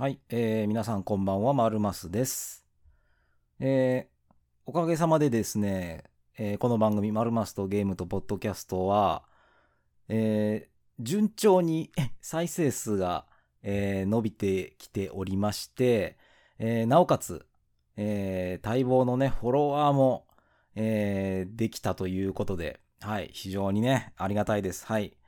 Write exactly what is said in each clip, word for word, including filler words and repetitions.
はい、えー、皆さんこんばんは、まるますです、えー、おかげさまでですね、えー、この番組まるますとゲームとポッドキャストは、えー、順調に再生数が、えー、伸びてきておりまして、えー、なおかつ、えー、待望のねフォロワーも、えー、できたということで、はい、非常にねありがたいです。はい、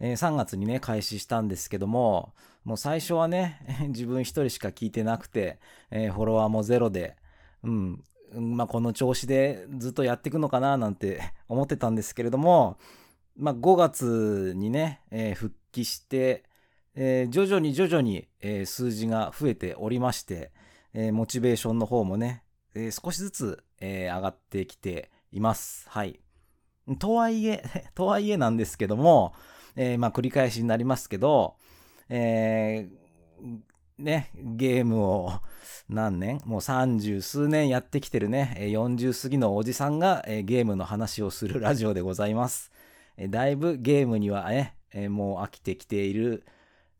えー、さんがつにね開始したんですけども、もう最初はね自分一人しか聞いてなくて、えー、フォロワーもゼロで、うん、まあこの調子でずっとやっていくのかななんて思ってたんですけれども、まあごがつにね、えー、復帰して、えー、徐々に徐々に、えー、数字が増えておりまして、えー、モチベーションの方もね、えー、少しずつ、えー、上がってきています。はい。とはいえとはいえなんですけども、えー、まあ繰り返しになりますけど。えー、ね、ゲームを何年もう三十数年やってきてるねよんじゅう過ぎのおじさんが、えー、ゲームの話をするラジオでございます。えー、だいぶゲームにはね、えー、もう飽きてきている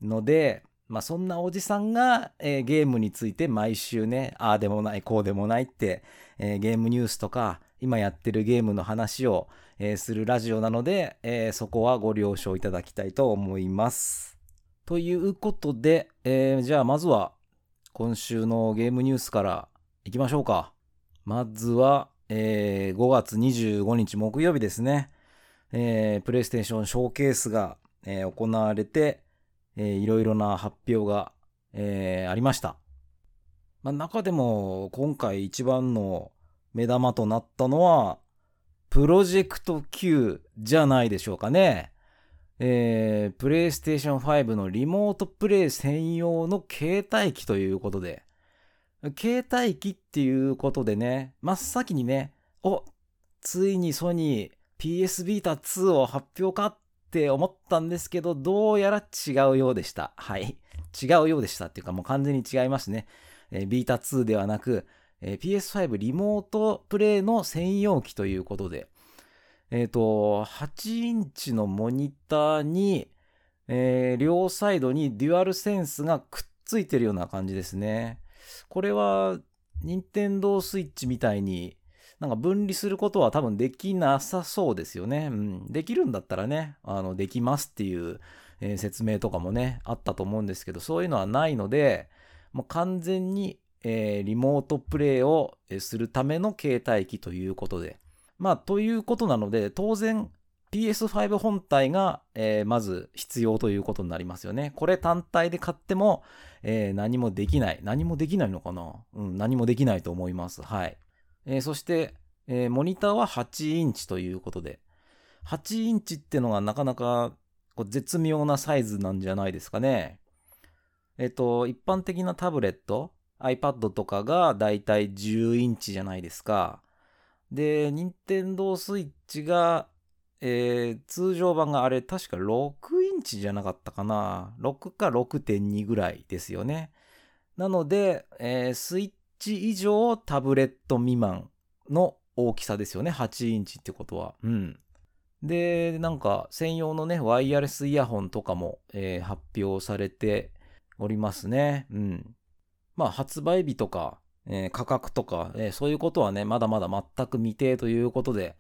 ので、まあ、そんなおじさんが、えー、ゲームについて毎週ねああでもないこうでもないって、えー、ゲームニュースとか今やってるゲームの話を、えー、するラジオなので、えー、そこはご了承いただきたいと思います。ということで、えー、じゃあまずは今週のゲームニュースからいきましょうか。まずは、えー、ごがつにじゅうごにち木曜日ですね、えー、プレイステーションショーケースが、えー、行われて、えー、いろいろな発表が、えー、ありました。まあ、中でも今回一番の目玉となったのはプロジェクト Q じゃないでしょうかね。えー、PlayStation ファイブのリモートプレイ専用の携帯機ということで、携帯機っていうことでね、真っ先にね、お、ついにソニー ピーエスビータツー を発表かって思ったんですけど、どうやら違うようでした。はい。違うようでしたっていうか、もう完全に違いますね。えー、ビータツー ではなく、えー、ピーエスファイブ リモートプレイの専用機ということで、えーと、はちインチのモニターに、えー、両サイドにデュアルセンスがくっついてるような感じですね。これは任天堂スイッチみたいになんか分離することは多分できなさそうですよね。うん、できるんだったらね、あのできますっていう、えー、説明とかもねあったと思うんですけど、そういうのはないので、もう完全に、えー、リモートプレイをするための携帯機ということで。まあ、ということなので、当然 ピーエスファイブ 本体が、えー、まず必要ということになりますよね。これ単体で買っても、えー、何もできない。何もできないのかな?うん、何もできないと思います。はい。えー、そして、えー、モニターははちインチということで、はちインチってのがなかなかこう絶妙なサイズなんじゃないですかね。えっと、一般的なタブレット、iPad とかがだいたいじゅうインチじゃないですか。で、任天堂スイッチが、えー、通常版があれ確かろくインチじゃなかったかな。ろくかろくてんに ぐらいですよね。なので、えー、スイッチ以上タブレット未満の大きさですよね。はちインチってことは。うん。で、なんか専用のね、ワイヤレスイヤホンとかも、えー、発表されておりますね。うん。まあ、発売日とか、えー、価格とか、えー、そういうことはねまだまだ全く未定ということで、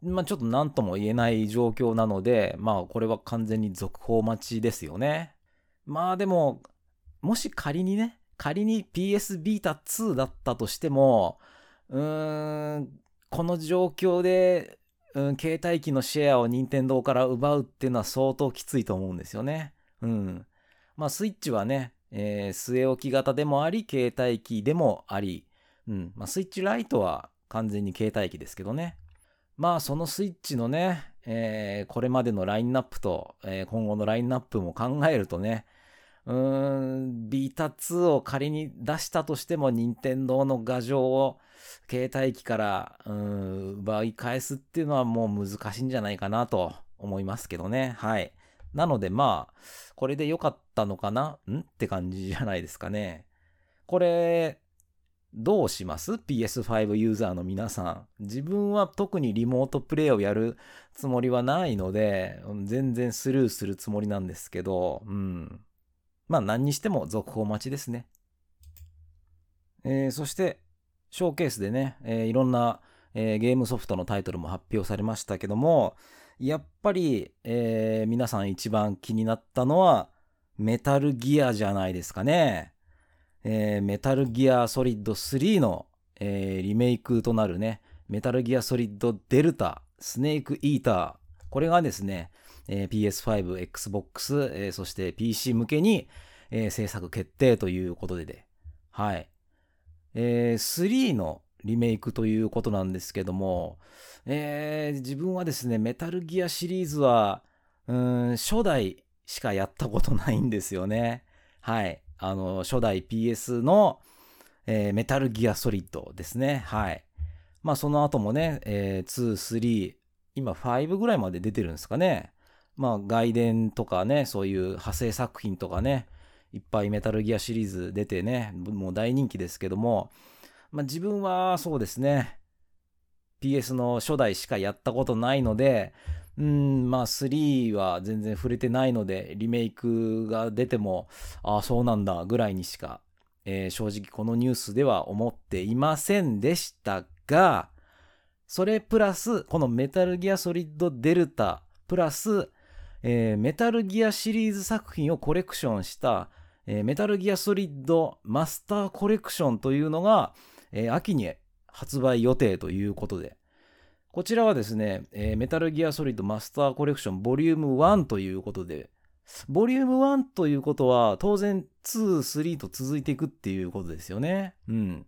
まあ、ちょっと何とも言えない状況なので、まあこれは完全に続報待ちですよね。まあでももし仮にね仮に ピーエスビータツー だったとしても、うーんこの状況で、うん、携帯機のシェアを任天堂から奪うっていうのは相当きついと思うんですよね。うん、まあスイッチはねえー、据え置き型でもあり携帯機でもあり、うんまあ、スイッチライトは完全に携帯機ですけどね。まあそのスイッチのね、えー、これまでのラインナップと、えー、今後のラインナップも考えるとね、うーんビータツーを仮に出したとしても任天堂の牙城を携帯機からうーん奪い返すっていうのはもう難しいんじゃないかなと思いますけどね。はい。なのでまあこれで良かったのかなんって感じじゃないですかね。これどうします ピーエスファイブ ユーザーの皆さん。自分は特にリモートプレイをやるつもりはないので全然スルーするつもりなんですけど、うんまあ何にしても続報待ちですね。えー、そしてショーケースでね、えー、いろんな、えー、ゲームソフトのタイトルも発表されましたけども、やっぱり、えー、皆さん一番気になったのはメタルギアじゃないですかね。えー、メタルギアソリッドスリーの、えー、リメイクとなるね、メタルギアソリッドデルタスネークイーター、これがですね、えー、ピーエスファイブ、Xbox、えー、そして ピーシー 向けに、えー、制作決定ということで、ではい、えー、スリーのリメイクということなんですけども、えー、自分はですねメタルギアシリーズはうーん初代しかやったことないんですよね。はい、あの初代 ピーエス の、えー、メタルギアソリッドですね。はい。まあその後もね、えー、ツー、スリー、今ファイブぐらいまで出てるんですかね。まあ外伝とかね、そういう派生作品とかね、いっぱいメタルギアシリーズ出てね、もう大人気ですけども、まあ自分はそうですね、ピーエス の初代しかやったことないので、うーんまあスリーは全然触れてないので、リメイクが出ても、ああそうなんだぐらいにしか、えー、正直このニュースでは思っていませんでしたが、それプラスこのメタルギアソリッドデルタプラス、えー、メタルギアシリーズ作品をコレクションした、えー、メタルギアソリッドマスターコレクションというのが、えー、秋に発売予定ということで、こちらはですね、えー、メタルギアソリッドマスターコレクションボリュームワンということで、ボリュームワンということは当然ツー、スリーと続いていくっていうことですよね。うん。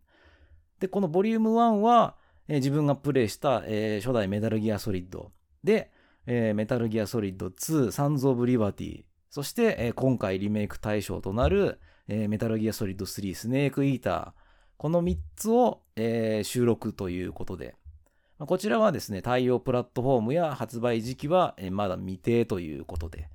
で、このボリュームワンは、えー、自分がプレイした、えー、初代メタルギアソリッドで、えー、メタルギアソリッドツー、サンズ・オブ・リバティ、そして、えー、今回リメイク対象となる、えー、メタルギアソリッドスリー、スネーク・イーター、このみっつを、えー、収録ということで、こちらはですね、対応プラットフォームや発売時期はまだ未定ということで。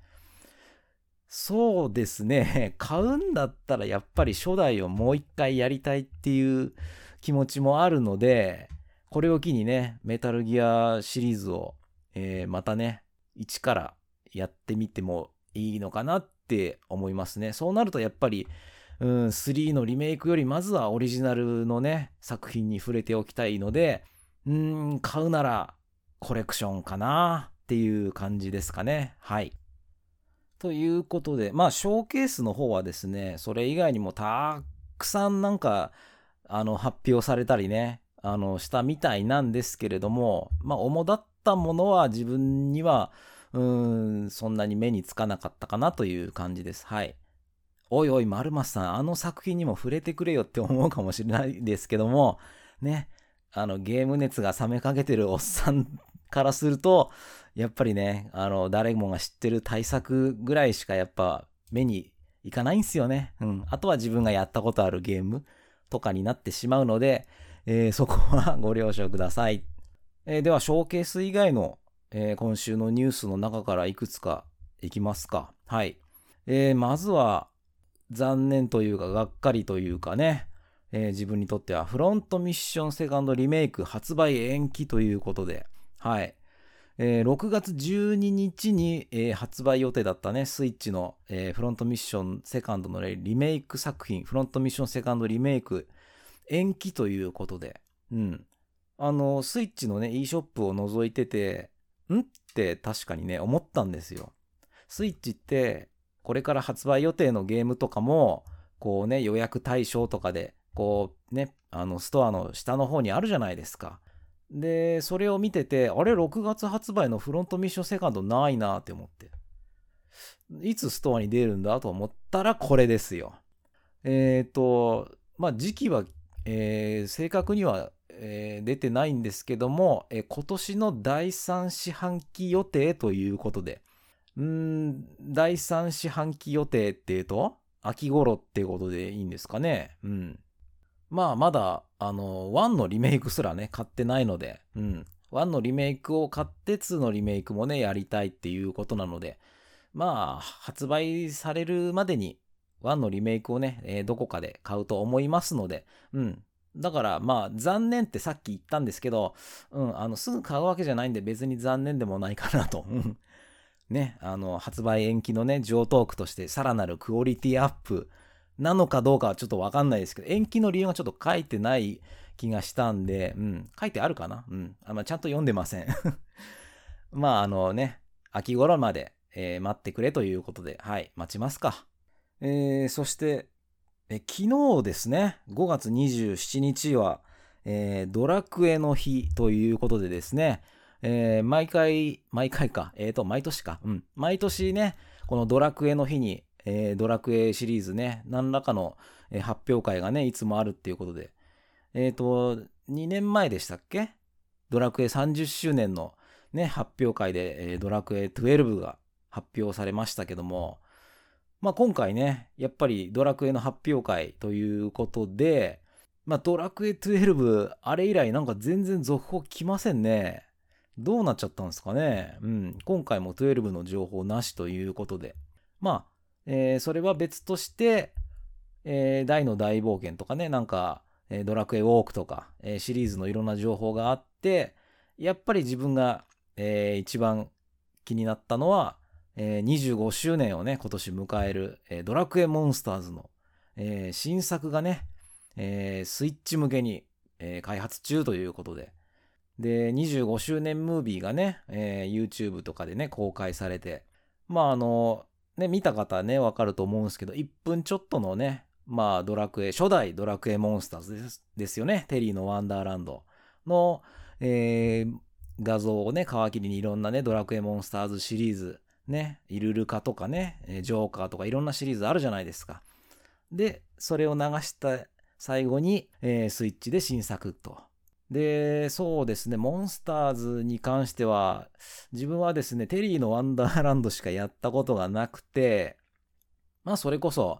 そうですね、買うんだったらやっぱり初代をもう一回やりたいっていう気持ちもあるので、これを機にね、メタルギアシリーズを、えー、またね、一からやってみてもいいのかなって思いますね。そうなるとやっぱり、うん、スリーのリメイクよりまずはオリジナルのね、作品に触れておきたいので、うーん買うならコレクションかなっていう感じですかね。はい。ということで、まあショーケースの方はですね、それ以外にもたくさんなんかあの発表されたりね、あのしたみたいなんですけれども、まあ主だったものは自分にはうーんそんなに目につかなかったかなという感じです。はい。おいおいマルマスさん、あの作品にも触れてくれよって思うかもしれないですけどもね。あのゲーム熱が冷めかけてるおっさんからするとやっぱりね、あの誰もが知ってる対策ぐらいしかやっぱ目にいかないんすよね。うん。あとは自分がやったことあるゲームとかになってしまうので、えー、そこはご了承ください。えー、ではショーケース以外の、えー、今週のニュースの中からいくつかいきますか。はい。えー、まずは残念というかがっかりというかね、えー、自分にとってはフロントミッションセカンドリメイク発売延期ということで、はい、えー、ろくがつじゅうににちに、えー、発売予定だったねスイッチの、えー、フロントミッションセカンドのリメイク作品、フロントミッションセカンドリメイク延期ということで、うん、あのスイッチのね e ショップを覗いててんって確かにね思ったんですよ。スイッチってこれから発売予定のゲームとかもこうね予約対象とかでこうね、あのストアの下の方にあるじゃないですか。でそれを見てて、あれろくがつ発売のフロントミッションセカンドないなって思って、いつストアに出るんだと思ったらこれですよ。えっとまあ時期は、えー、正確には、えー、出てないんですけども、えー、今年のだいさん四半期予定ということで、うーんだいさん四半期予定っていうと秋頃っていうことでいいんですかね。うん、まあまだあのワンのリメイクすらね買ってないので、うん、ワンのリメイクを買ってツーのリメイクもねやりたいっていうことなので、まあ発売されるまでにワンのリメイクをね、えー、どこかで買うと思いますので、うん、だからまあ残念ってさっき言ったんですけど、うん、あのすぐ買うわけじゃないんで別に残念でもないかなとね、あの発売延期のねジオトークとしてさらなるクオリティアップなのかどうかはちょっと分かんないですけど、延期の理由がちょっと書いてない気がしたんで、うん、書いてあるかな、うん、あんまちゃんと読んでませんまああのね秋頃まで、えー、待ってくれということで、はい、待ちますか。えー、そしてえ昨日ですね、ごがつにじゅうしちにちは、えー、ドラクエの日ということでですね、えー、毎回毎回かえっ、ー、と毎年か、うん、毎年ねこのドラクエの日に、えー、ドラクエシリーズね何らかの、えー、発表会がねいつもあるっていうことで、えっ、ー、とにねんまえでしたっけ、ドラクエさんじゅっしゅうねんのね発表会で、えー、ドラクエじゅうにが発表されましたけども、まあ今回ねやっぱりドラクエの発表会ということで、まあドラクエじゅうにあれ以来なんか全然続報来ませんね。どうなっちゃったんですかね。うん、今回もじゅうにの情報なしということで、まあ、えー、それは別として、えー、大の大冒険とかね、なんか、えー、ドラクエウォークとか、えー、シリーズのいろんな情報があって、やっぱり自分が、えー、一番気になったのは、えー、にじゅうごしゅうねんをね今年迎える、えー、ドラクエモンスターズの、えー、新作がね、えー、スイッチ向けに、えー、開発中ということで。でにじゅうごしゅうねんムービーがね、えー、YouTube とかでね公開されて、まああのね見た方はね分かると思うんですけど、いっぷんちょっとのね、まあドラクエ初代ドラクエモンスターズで す, ですよね、テリーのワンダーランドの、えー、画像をね皮切りにいろんなねドラクエモンスターズシリーズね、イルルカとかねジョーカーとかいろんなシリーズあるじゃないですか。でそれを流した最後に、えー、スイッチで新作と。でそうですね、モンスターズに関しては自分はですねテリーのワンダーランドしかやったことがなくて、まあそれこそ、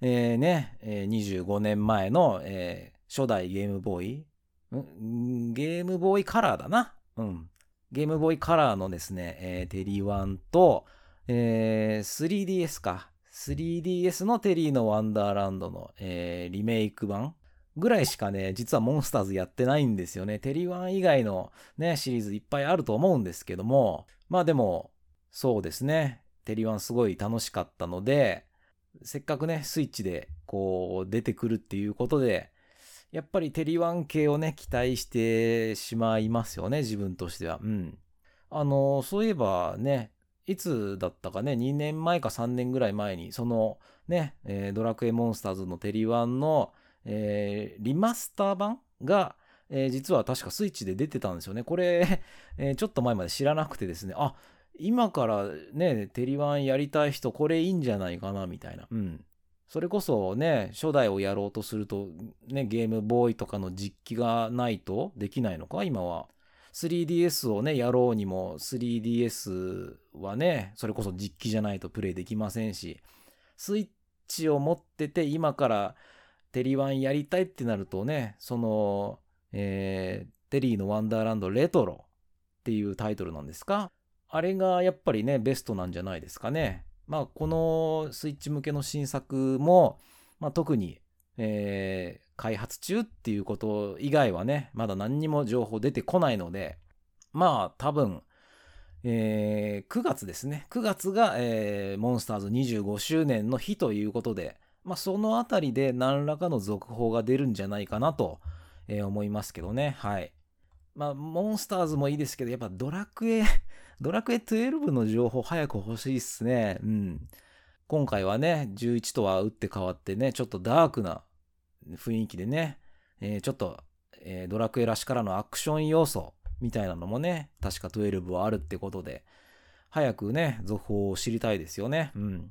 えー、ねにじゅうごねんまえの、えー、初代ゲームボーイんゲームボーイカラーだな、うん、ゲームボーイカラーのですね、えー、テリーワンと、えー、スリーディーエス か スリーディーエス のテリーのワンダーランドの、えー、リメイク版ぐらいしかね実はモンスターズやってないんですよね。テリワン以外のねシリーズいっぱいあると思うんですけども、まあでもそうですね、テリワンすごい楽しかったので、せっかくねスイッチでこう出てくるっていうことでやっぱりテリワン系をね期待してしまいますよね、自分としては。うん、あのそういえばねいつだったかね、にねんまえかさんねんぐらい前にそのね、えー、ドラクエモンスターズのテリワンのえー、リマスター版が、えー、実は確かスイッチで出てたんですよね。これ、えー、ちょっと前まで知らなくてですね、あ、今からねテリワンやりたい人これいいんじゃないかなみたいな、うん、それこそね初代をやろうとすると、ね、ゲームボーイとかの実機がないとできないのか今は。 スリーディーエス をねやろうにも スリーディーエス はねそれこそ実機じゃないとプレイできませんし、スイッチを持ってて今からテリワンやりたいってなるとね、その、えー、テリーのワンダーランドレトロっていうタイトルなんですか、あれがやっぱりねベストなんじゃないですかね。まあこのスイッチ向けの新作も、まあ、特に、えー、開発中っていうこと以外はねまだ何にも情報出てこないので、まあ多分、えー、くがつですね、くがつが、えー、モンスターズにじゅうごしゅうねんの日ということで、まあ、そのあたりで何らかの続報が出るんじゃないかなと、えー、思いますけどね。はい。まあ、モンスターズもいいですけど、やっぱドラクエ、ドラクエじゅうにの情報早く欲しいっすね。うん。今回はね、じゅういちとは打って変わってね、ちょっとダークな雰囲気でね、えー、ちょっと、えー、ドラクエらしからのアクション要素みたいなのもね、確かじゅうにはあるってことで、早くね、続報を知りたいですよね。うん。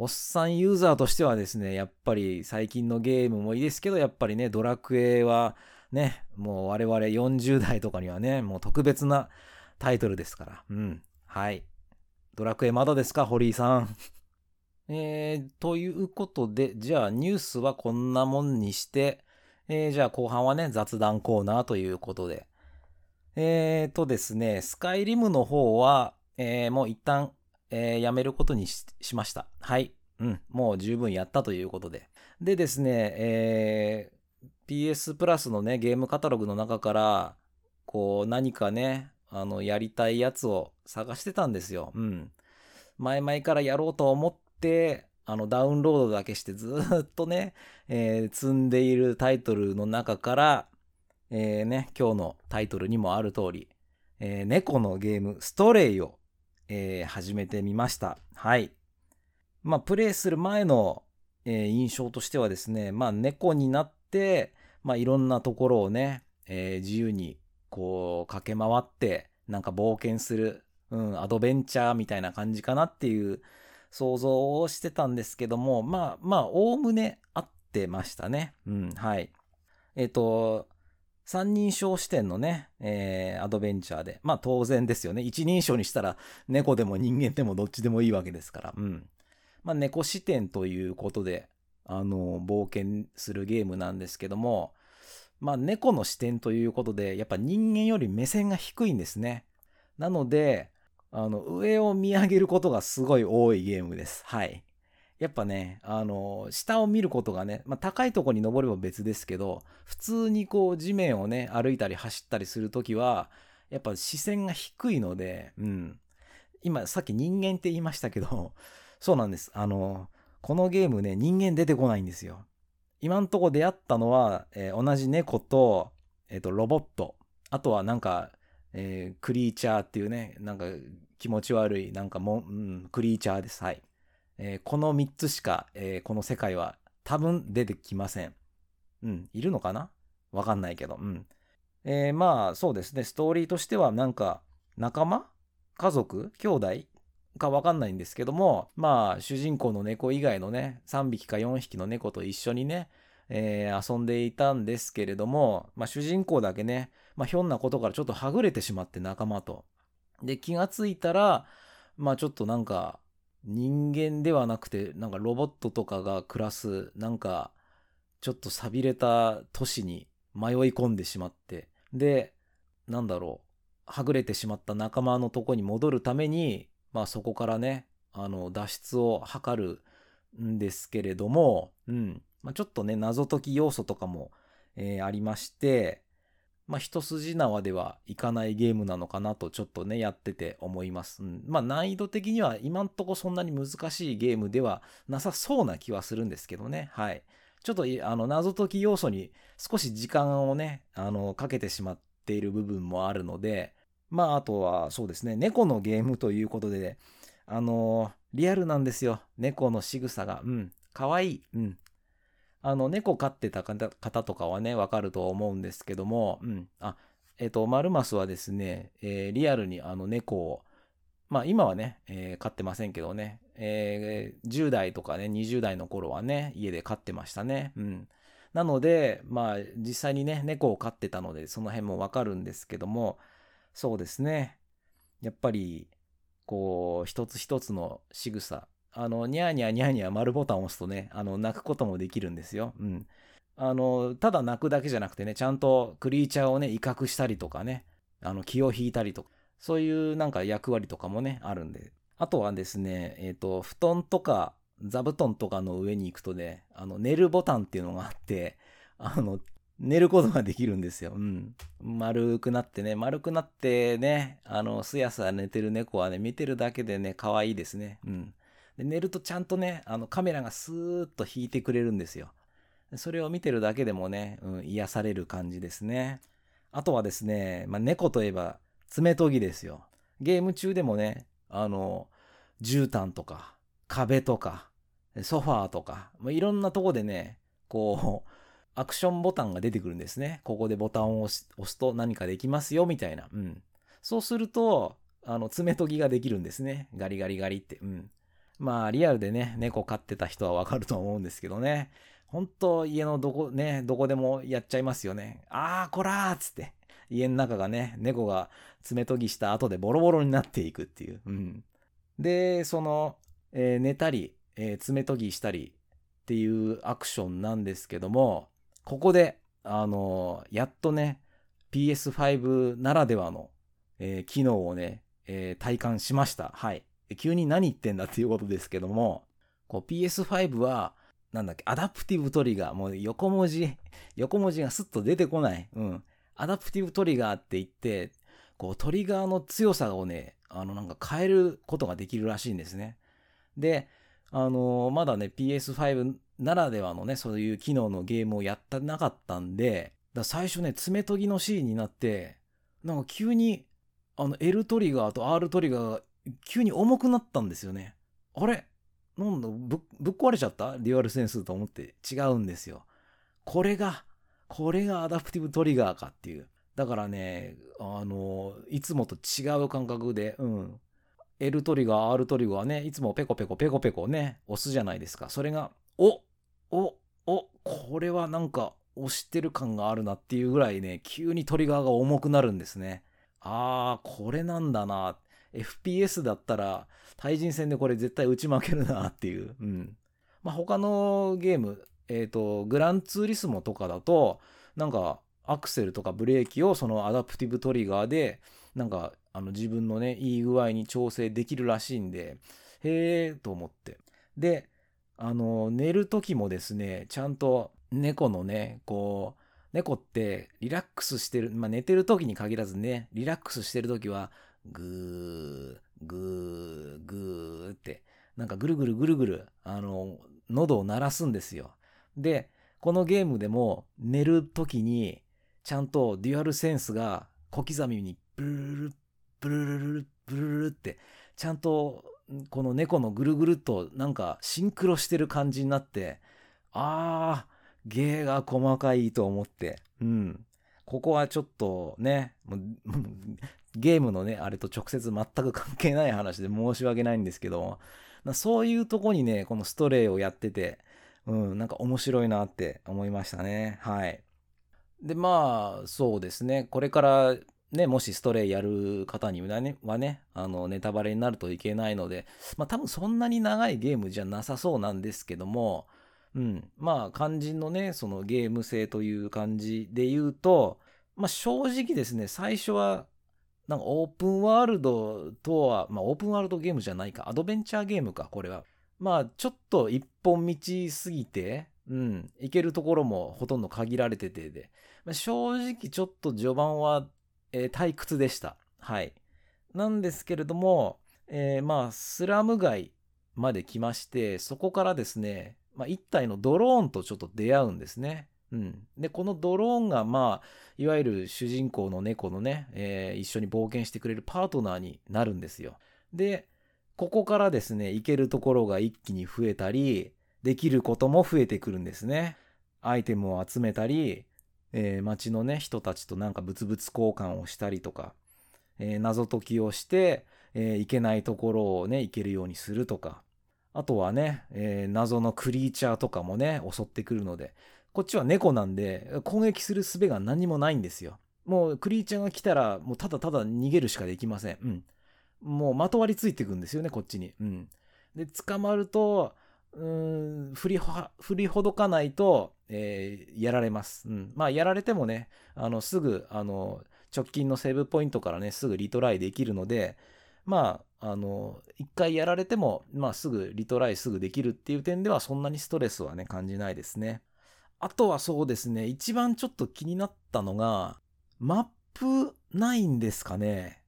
おっさんユーザーとしてはですね、やっぱり最近のゲームもいいですけど、やっぱりねドラクエはねもう我々よんじゅうだいとかにはねもう特別なタイトルですから、うん、はい。ドラクエまだですか堀井さんえー、ということで、じゃあニュースはこんなもんにして、えー、じゃあ後半はね雑談コーナーということで、えーとですねスカイリムの方は、えー、もう一旦えー、やめることに し, しました。はい。うん。もう十分やったということで。でですね、えー、ピーエス プラスのね、ゲームカタログの中から、こう、何かね、あの、やりたいやつを探してたんですよ。うん。前々からやろうと思ってあのダウンロードだけしてずっとね、えー、積んでいるタイトルの中から、えーね、今日のタイトルにもある通り、えー、猫のゲームストレイを、えー、始めてみました。はい。まあプレイする前の、えー、印象としてはですね、まあ猫になって、まあいろんなところをね、えー、自由にこう駆け回ってなんか冒険する、うん、アドベンチャーみたいな感じかなっていう想像をしてたんですけども、まあまあおおむね合ってましたね。うん、はい。えっと三人称視点のね、えー、アドベンチャーで、まあ当然ですよね。一人称にしたら猫でも人間でもどっちでもいいわけですから。うん。まあ猫視点ということで、あの冒険するゲームなんですけども、まあ猫の視点ということで、やっぱ人間より目線が低いんですね。なので、あの上を見上げることがすごい多いゲームです。はい。やっぱね、あの下を見ることがね、まあ、高いところに登れば別ですけど、普通にこう地面をね歩いたり走ったりするときはやっぱ視線が低いので、うん。今さっき人間って言いましたけど、そうなんです。あのこのゲームね人間出てこないんですよ。今んとこ出会ったのは、えー、同じ猫とえっとロボット、あとはなんか。えー、クリーチャーっていうね、なんか気持ち悪いなんかも、うん、クリーチャーです。はい。えー、このみっつしか、えー、この世界は多分出てきません。うん、いるのかな？わかんないけど。うん。えー、まあそうですね。ストーリーとしてはなんか仲間？家族？兄弟？かわかんないんですけども、まあ主人公の猫以外のね、さんびきかよんひきの猫と一緒にね、えー、遊んでいたんですけれども、まあ主人公だけね。まあ、ひょんなことからちょっとはぐれてしまって仲間と。で、気がついたら、まあちょっとなんか人間ではなくて、なんかロボットとかが暮らす、なんかちょっと寂れた都市に迷い込んでしまって。で、なんだろう、はぐれてしまった仲間のとこに戻るために、まあそこからね、あの脱出を図るんですけれども、うん。まあちょっとね、謎解き要素とかも、えー、ありまして、まあ、一筋縄ではいかないゲームなのかなとちょっとねやってて思います、うん、まあ難易度的には今んとこそんなに難しいゲームではなさそうな気はするんですけどね。はい。ちょっとあの謎解き要素に少し時間をねあのかけてしまっている部分もあるので、まああとはそうですね、猫のゲームということで、ね、あのリアルなんですよ、猫の仕草が。うん、かわいい。うん、あの猫飼ってた方とかはねわかると思うんですけども、うん、あえっとマルマスはですね、えー、リアルにあの猫をまあ今はね、えー、飼ってませんけどね、えー、じゅう代とかねにじゅう代の頃はね家で飼ってましたね。うん、なのでまあ実際にね猫を飼ってたのでその辺もわかるんですけども、そうですね、やっぱりこう一つ一つの仕草、あのニャーニャーニャーニャー丸ボタンを押すとねあの泣くこともできるんですよ。うん、あのただ泣くだけじゃなくてね、ちゃんとクリーチャーをね威嚇したりとかね、あの気を引いたりとか、そういうなんか役割とかもねあるんで。あとはですね、えっと布団とか座布団とかの上に行くとね、あの寝るボタンっていうのがあって、あの寝ることができるんですよ。うん、丸くなってね丸くなってねあのすやすや寝てる猫はね見てるだけでね可愛いですね。うん、で寝るとちゃんとねあのカメラがスーッと引いてくれるんですよ。それを見てるだけでもね、うん、癒される感じですね。あとはですね、まあ、猫といえば爪研ぎですよ。ゲーム中でもねあの絨毯とか壁とかソファーとか、まあ、いろんなとこでねこうアクションボタンが出てくるんですね。ここでボタンを押す、押すと何かできますよみたいな、うん、そうするとあの爪研ぎができるんですね。ガリガリガリって、うん、まあリアルでね猫飼ってた人はわかると思うんですけどね、ほんと家のどこねどこでもやっちゃいますよね。あーこらーっつって家の中がね猫が爪研ぎした後でボロボロになっていくっていう、うん、でその、えー、寝たり、えー、爪研ぎしたりっていうアクションなんですけども、ここであのー、やっとね ピーエスファイブ ならではの、えー、機能をね、えー、体感しました。はい。急に何言ってんだっていうことですけども、こう ピーエスファイブ はなんだっけ、アダプティブトリガー、もう横文字横文字がスッと出てこない。うん、アダプティブトリガーって言ってこうトリガーの強さをねあのなんか変えることができるらしいんですね。で、あのまだね ピーエスファイブ ならではのねそういう機能のゲームをやってなかったんで、だ最初ね爪研ぎのシーンになってなんか急にあの L トリガーと R トリガーが急に重くなったんですよね。あれなんだ ぶ, ぶっ壊れちゃったデュアルセンスと思って、違うんですよ。これがこれがアダプティブトリガーかっていう。だからね、あのいつもと違う感覚で、うん、L トリガー R トリガーはねいつもペコペコペコペコね押すじゃないですか。それがおおおこれはなんか押してる感があるなっていうぐらいね、急にトリガーが重くなるんですね。あーこれなんだな。エフピーエス だったら対人戦でこれ絶対打ち負けるなっていう、うんまあ、他のゲーム、えーと、グランツーリスモとかだとなんかアクセルとかブレーキをそのアダプティブトリガーでなんかあの自分のねいい具合に調整できるらしいんで、へーと思って、であの寝る時もですねちゃんと猫のねこう猫ってリラックスしてる、まあ、寝てる時に限らずねリラックスしてる時はぐーぐーぐーってなんかぐるぐるぐるぐるあの喉を鳴らすんですよ。でこのゲームでも寝る時にちゃんとデュアルセンスが小刻みにブルルブルルルブルルってちゃんとこの猫のぐるぐるとなんかシンクロしてる感じになって、あー芸が細かいと思って、うん、ここはちょっとねゲームのねあれと直接全く関係ない話で申し訳ないんですけど、そういうとこにねこのストレイをやってて、うん、なんか面白いなって思いましたね。はい。でまあそうですね、これからねもしストレイやる方にはねあのネタバレになるといけないので、まあ多分そんなに長いゲームじゃなさそうなんですけども、うん、まあ肝心のねそのゲーム性という感じで言うと、まあ正直ですね最初はなんかオープンワールドとは、まあオープンワールドゲームじゃないか、アドベンチャーゲームかこれは、まあちょっと一本道すぎて、うん、行けるところもほとんど限られててで、まあ、正直ちょっと序盤は、えー、退屈でした。はい。なんですけれども、えー、まあスラム街まで来まして、そこからですね、まあ、一体のドローンとちょっと出会うんですね。うん、でこのドローンがまあいわゆる主人公の猫のね、えー、一緒に冒険してくれるパートナーになるんですよ。でここからですね行けるところが一気に増えたりできることも増えてくるんですね。アイテムを集めたり、えー、街のね人たちとなんか物々交換をしたりとか、えー、謎解きをして、えー、行けないところをね行けるようにするとか、あとはね、えー、謎のクリーチャーとかもね襲ってくるので、こっちは猫なんで攻撃する術が何もないんですよ。もうクリーチャーが来たらもうただただ逃げるしかできません。うん、もうまとわりついていくんですよねこっちに。うん、で捕まるとうーん振りは振りほどかないと、えー、やられます。うん、まあやられてもねあのすぐあの直近のセーブポイントからねすぐリトライできるので、まああの一回やられてもまあすぐリトライすぐできるっていう点ではそんなにストレスはね感じないですね。あとはそうですね、一番ちょっと気になったのが、マップないんですかね。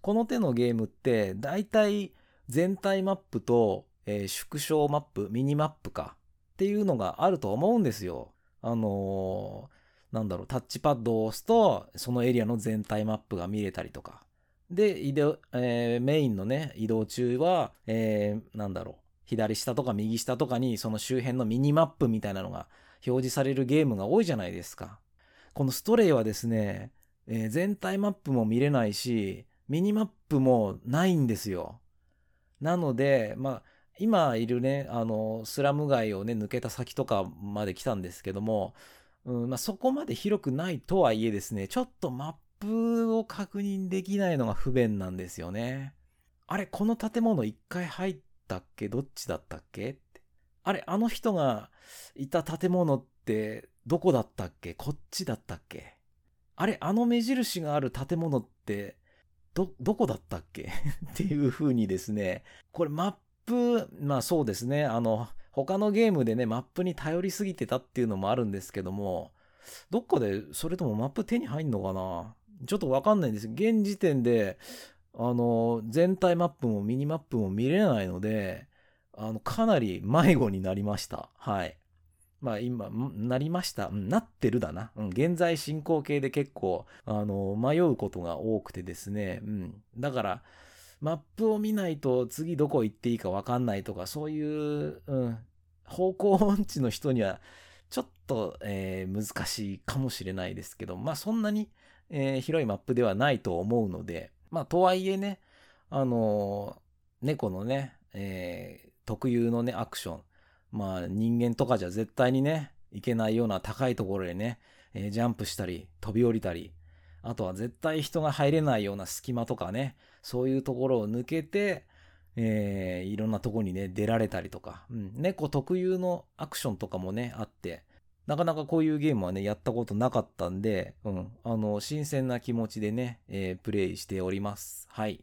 この手のゲームって、だいたい全体マップと、えー、縮小マップ、ミニマップかっていうのがあると思うんですよ。あのー、なんだろう、タッチパッドを押すと、そのエリアの全体マップが見れたりとか。で、移動、えー、メインのね、移動中は、えー、なんだろう、左下とか右下とかに、その周辺のミニマップみたいなのが、表示されるゲームが多いじゃないですか。このストレイはですね、えー、全体マップも見れないしミニマップもないんですよ。なのでまあ今いるねあのスラム街をね抜けた先とかまで来たんですけども、うんまあ、そこまで広くないとはいえですねちょっとマップを確認できないのが不便なんですよね。あれこの建物一回入ったっけ、どっちだったっけ、あれあの人がいた建物ってどこだったっけ、こっちだったっけ、あれあの目印がある建物ってどどこだったっけっていう風にですね、これマップまあそうですねあの他のゲームでねマップに頼りすぎてたっていうのもあるんですけども、どっかでそれともマップ手に入んのかな、ちょっとわかんないんです。現時点であの全体マップもミニマップも見れないので、あのかなり迷子になりました。はい。まあ今なりました。なってるだな。うん、現在進行形で結構あの迷うことが多くてですね。うん。だからマップを見ないと次どこ行っていいか分かんないとか、そういう、うん、方向音痴の人にはちょっと、えー、難しいかもしれないですけど、まあそんなに、えー、広いマップではないと思うので、まあとはいえね、あのー、猫のね、えー、特有のねアクション、まあ人間とかじゃ絶対にねいけないような高いところへね、えー、ジャンプしたり飛び降りたり、あとは絶対人が入れないような隙間とかね、そういうところを抜けて、えー、いろんなところにね出られたりとか、うん、猫特有のアクションとかもねあって、なかなかこういうゲームはねやったことなかったんで、うん、あの新鮮な気持ちでね、えー、プレイしております。はい。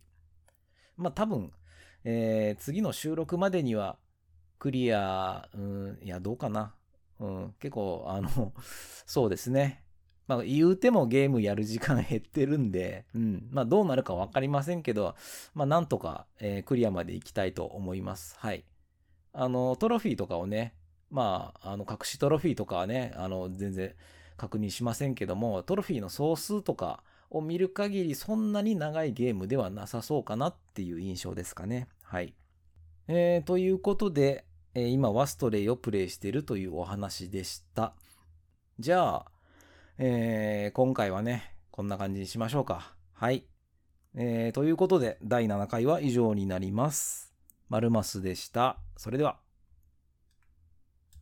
まあ多分、えー、次の収録までにはクリア、うん、いやどうかな、うん、結構あのそうですね、まあ、言うてもゲームやる時間減ってるんで、うん、まあどうなるか分かりませんけど、まあなんとか、えー、クリアまで行きたいと思います。はい。あの、トロフィーとかをね、まあ、あの、隠しトロフィーとかはね、あの、全然確認しませんけども、トロフィーの総数とかを見る限り、そんなに長いゲームではなさそうかなっていう印象ですかね。はい。えー、ということで、えー、今はストレイをプレイしているというお話でした。じゃあ、えー、今回はねこんな感じにしましょうか。はい、えー、ということでだいななかいは以上になります。マルマスでした。それでは。